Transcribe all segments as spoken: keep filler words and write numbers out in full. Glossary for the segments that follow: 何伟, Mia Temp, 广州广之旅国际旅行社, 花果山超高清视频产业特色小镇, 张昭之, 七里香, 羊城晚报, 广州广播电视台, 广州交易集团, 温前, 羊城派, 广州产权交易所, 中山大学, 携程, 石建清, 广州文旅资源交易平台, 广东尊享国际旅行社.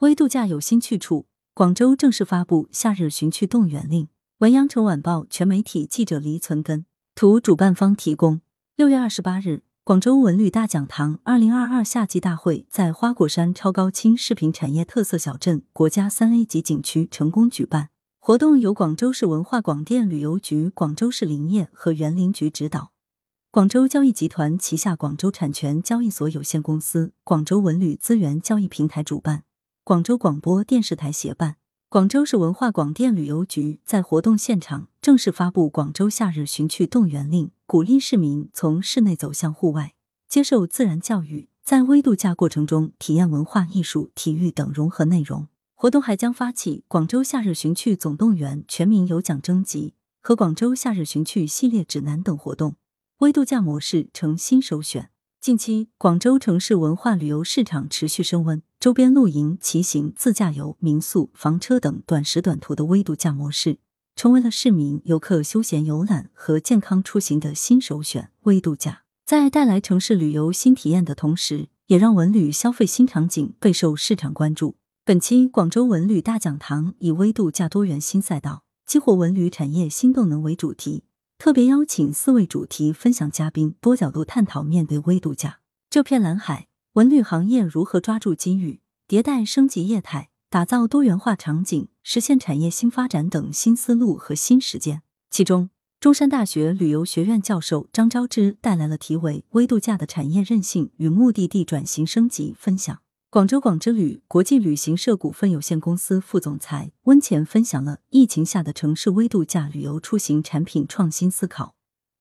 微度假有新去处，广州正式发布夏日寻趣动员令。文阳城晚报全媒体记者黎存根，图主办方提供。六月二十八日，广州文旅大讲堂二零二二夏季大会在花果山超高清视频产业特色小镇国家 三 A 级景区成功举办。活动由广州市文化广电旅游局、广州市林业和园林局指导，广州交易集团旗下广州产权交易所有限公司、广州文旅资源交易平台主办，广州广播电视台协办。广州市文化广电旅游局在活动现场正式发布广州夏日寻趣动员令，鼓励市民从室内走向户外，接受自然教育，在微度假过程中体验文化艺术、体育等融合内容。活动还将发起广州夏日寻趣总动员全民有奖征集和广州夏日寻趣系列指南等活动，微度假模式成新首选。近期，广州城市文化旅游市场持续升温，周边露营、骑行、自驾游、民宿、房车等短时短途的微度假模式，成为了市民、游客休闲游览和健康出行的新首选。微度假在带来城市旅游新体验的同时，也让文旅消费新场景备受市场关注。本期广州文旅大讲堂以微度假多元新赛道，激活文旅产业新动能为主题，特别邀请四位主题分享嘉宾，多角度探讨面对微度假这片蓝海，文旅行业如何抓住机遇，迭代升级业态，打造多元化场景，实现产业新发展等新思路和新实践。其中，中山大学旅游学院教授张昭之带来了题为微度假的产业韧性与目的地转型升级分享。广州广之旅国际旅行社股份有限公司副总裁温前分享了疫情下的城市微度假旅游出行产品创新思考。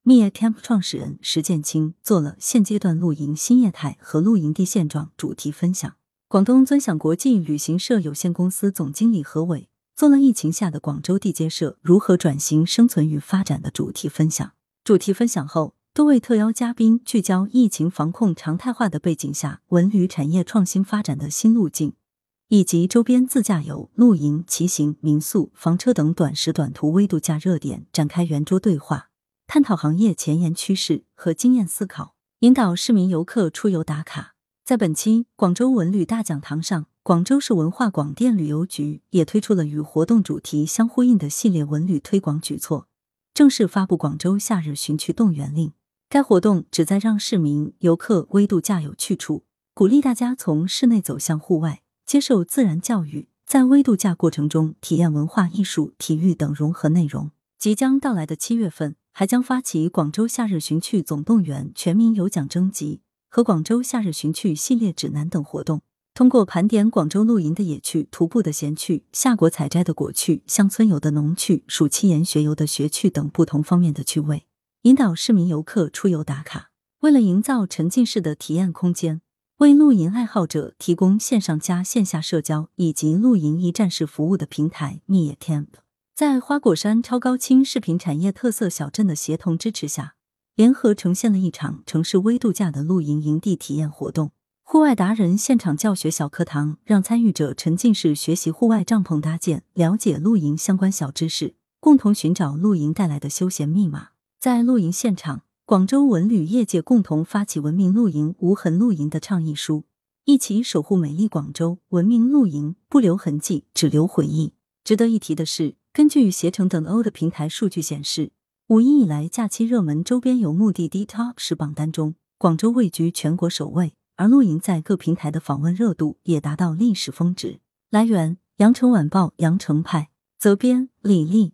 Mia Temp 创始人石建清做了现阶段露营新业态和露营地现状主题分享。广东尊享国际旅行社有限公司总经理何伟做了疫情下的广州地接社如何转型生存与发展的主题分享。主题分享后，多位特邀嘉宾聚焦疫情防控常态化的背景下，文旅产业创新发展的新路径，以及周边自驾游、露营、骑行、民宿、房车等短时短途微度假热点展开圆桌对话，探讨行业前沿趋势和经验思考，引导市民游客出游打卡。在本期广州文旅大讲堂上，广州市文化广电旅游局也推出了与活动主题相呼应的系列文旅推广举措，正式发布广州夏日寻趣动员令。该活动旨在让市民、游客微度假有去处，鼓励大家从室内走向户外，接受自然教育，在微度假过程中体验文化艺术、体育等融合内容。即将到来的七月份，还将发起广州夏日寻趣总动员全民有奖征集和广州夏日寻趣系列指南等活动，通过盘点广州露营的野趣、徒步的闲趣、夏果采摘的果趣、乡村游的农趣、暑期研学游的学趣等不同方面的趣味，引导市民游客出游打卡。为了营造沉浸式的体验空间，为露营爱好者提供线上加线下社交以及露营一站式服务的平台 Mia Temp 在花果山超高清视频产业特色小镇的协同支持下，联合呈现了一场城市微度假的露营营地体验活动。户外达人现场教学小课堂让参与者沉浸式学习户外帐篷搭建，了解露营相关小知识，共同寻找露营带来的休闲密码。在露营现场，广州文旅业界共同发起文明露营、无痕露营的倡议书，一起守护美丽广州，文明露营，不留痕迹，只留回忆。值得一提的是，根据携程等 O 的平台数据显示，五一以来假期热门周边游目的地 Top 十榜单中，广州位居全国首位，而露营在各平台的访问热度也达到历史峰值。来源：羊城晚报羊城派，责编：李丽。